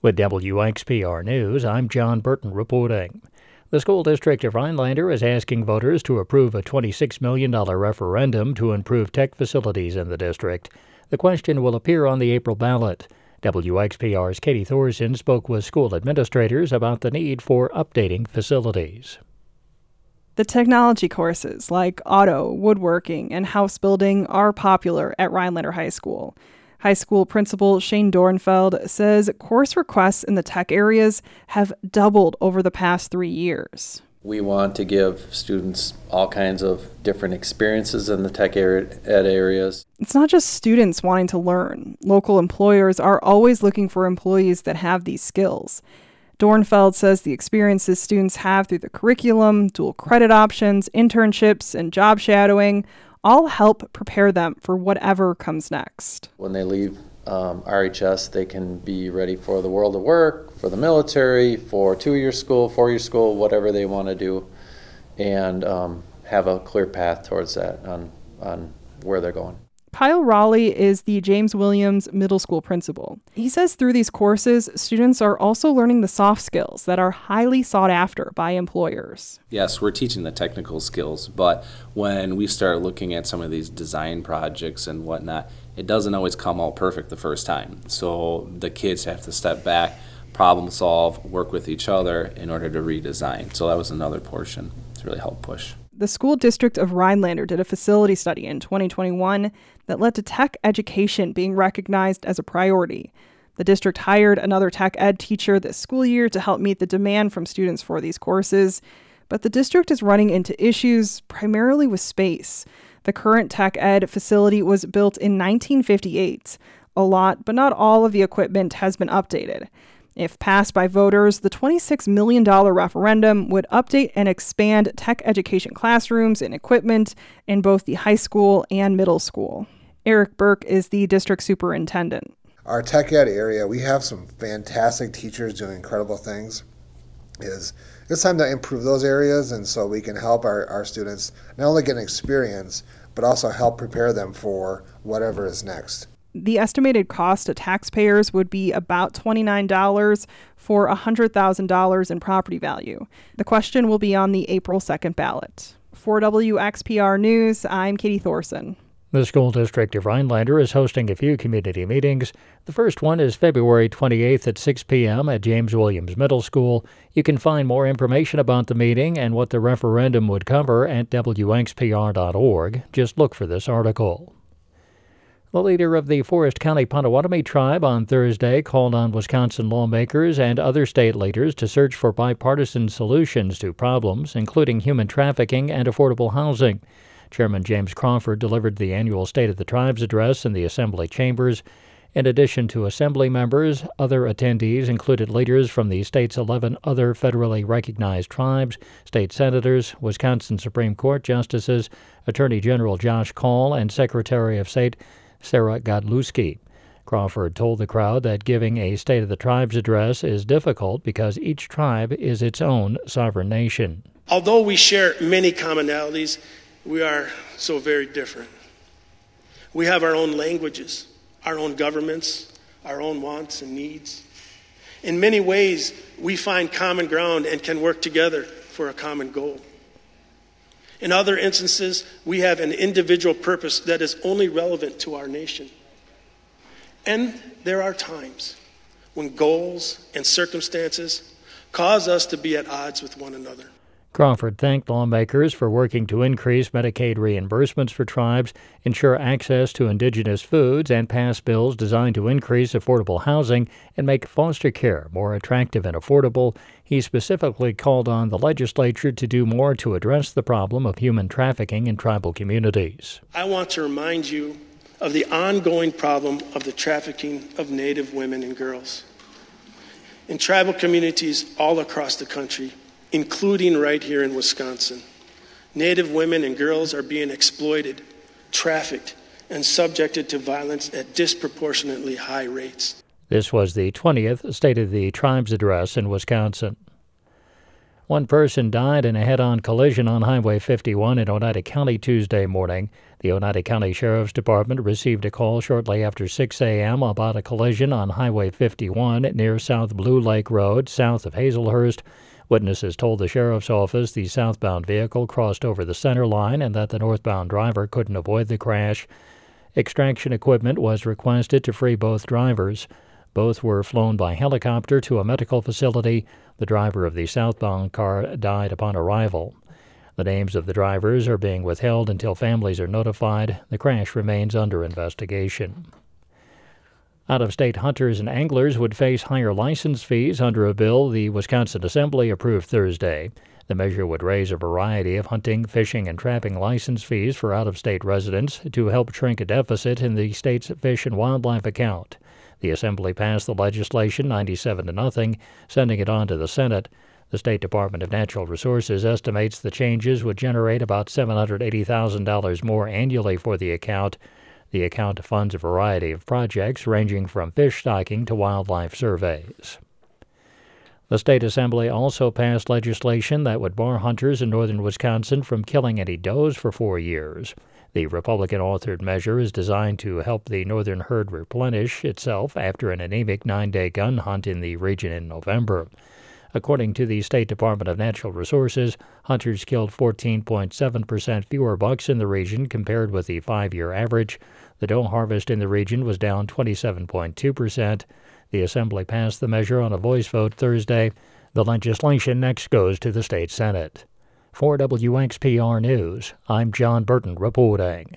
With WXPR News, I'm John Burton reporting. The school district of Rhinelander is asking voters to approve a $26 million referendum to improve tech facilities in the district. The question will appear on the April ballot. WXPR's Katie Thorson spoke with school administrators about the need for updating facilities. The technology courses like auto, woodworking, and house building are popular at Rhinelander High School. High school principal Shane Dornfeld says course requests in the tech areas have doubled over the past 3 years. We want to give students all kinds of different experiences in the tech ed areas. It's not just students wanting to learn. Local employers are always looking for employees that have these skills. Dornfeld says the experiences students have through the curriculum, dual credit options, internships, and job shadowing all help prepare them for whatever comes next. When they leave RHS, they can be ready for the world of work, for the military, for 2-year school, 4-year school, whatever they want to do, and have a clear path towards that on where they're going. Kyle Raleigh is the James Williams Middle School principal. He says through these courses, students are also learning the soft skills that are highly sought after by employers. Yes, we're teaching the technical skills, but when we start looking at some of these design projects and whatnot, it doesn't always come all perfect the first time. So the kids have to step back, problem solve, work with each other in order to redesign. So that was another portion to really help push. The school district of Rhinelander did a facility study in 2021 that led to tech education being recognized as a priority. The district hired another tech ed teacher this school year to help meet the demand from students for these courses, but the district is running into issues primarily with space. The current tech ed facility was built in 1958. A lot, but not all of the equipment has been updated. If passed by voters, the $26 million referendum would update and expand tech education classrooms and equipment in both the high school and middle school. Eric Burke is the district superintendent. Our tech ed area, we have some fantastic teachers doing incredible things. It's time to improve those areas, and so we can help our students not only get an experience, but also help prepare them for whatever is next. The estimated cost to taxpayers would be about $29 for $100,000 in property value. The question will be on the April 2nd ballot. For WXPR News, I'm Katie Thorson. The school district of Rhinelander is hosting a few community meetings. The first one is February 28th at 6 p.m. at James Williams Middle School. You can find more information about the meeting and what the referendum would cover at WXPR.org. Just look for this article. The leader of the Forest County Potawatomi Tribe on Thursday called on Wisconsin lawmakers and other state leaders to search for bipartisan solutions to problems, including human trafficking and affordable housing. Chairman James Crawford delivered the annual State of the Tribes address in the Assembly chambers. In addition to Assembly members, other attendees included leaders from the state's 11 other federally recognized tribes, state senators, Wisconsin Supreme Court justices, Attorney General Josh Call, and Secretary of State Sarah Godlewski. Crawford told the crowd that giving a State of the Tribes address is difficult because each tribe is its own sovereign nation. Although we share many commonalities, we are so very different. We have our own languages, our own governments, our own wants and needs. In many ways, we find common ground and can work together for a common goal. In other instances, we have an individual purpose that is only relevant to our nation. And there are times when goals and circumstances cause us to be at odds with one another. Crawford thanked lawmakers for working to increase Medicaid reimbursements for tribes, ensure access to indigenous foods, and pass bills designed to increase affordable housing and make foster care more attractive and affordable. He specifically called on the legislature to do more to address the problem of human trafficking in tribal communities. I want to remind you of the ongoing problem of the trafficking of Native women and girls in tribal communities all across the country, including right here in Wisconsin. Native women and girls are being exploited, trafficked, and subjected to violence at disproportionately high rates. This was the 20th State of the Tribes address in Wisconsin. One person died in a head-on collision on Highway 51 in Oneida County Tuesday morning. The Oneida County Sheriff's Department received a call shortly after 6 a.m. about a collision on Highway 51 near South Blue Lake Road, south of Hazelhurst. Witnesses told the sheriff's office the southbound vehicle crossed over the center line and that the northbound driver couldn't avoid the crash. Extraction equipment was requested to free both drivers. Both were flown by helicopter to a medical facility. The driver of the southbound car died upon arrival. The names of the drivers are being withheld until families are notified. The crash remains under investigation. Out-of-state hunters and anglers would face higher license fees under a bill the Wisconsin Assembly approved Thursday. The measure would raise a variety of hunting, fishing, and trapping license fees for out-of-state residents to help shrink a deficit in the state's fish and wildlife account. The Assembly passed the legislation 97-0, sending it on to the Senate. The State Department of Natural Resources estimates the changes would generate about $780,000 more annually for the account. The account funds a variety of projects ranging from fish stocking to wildlife surveys. The State Assembly also passed legislation that would bar hunters in northern Wisconsin from killing any does for 4 years. The Republican-authored measure is designed to help the northern herd replenish itself after an anemic 9-day gun hunt in the region in November. According to the State Department of Natural Resources, hunters killed 14.7% fewer bucks in the region compared with the 5-year average. The doe harvest in the region was down 27.2%. The Assembly passed the measure on a voice vote Thursday. The legislation next goes to the State Senate. For WXPR News, I'm John Burton reporting.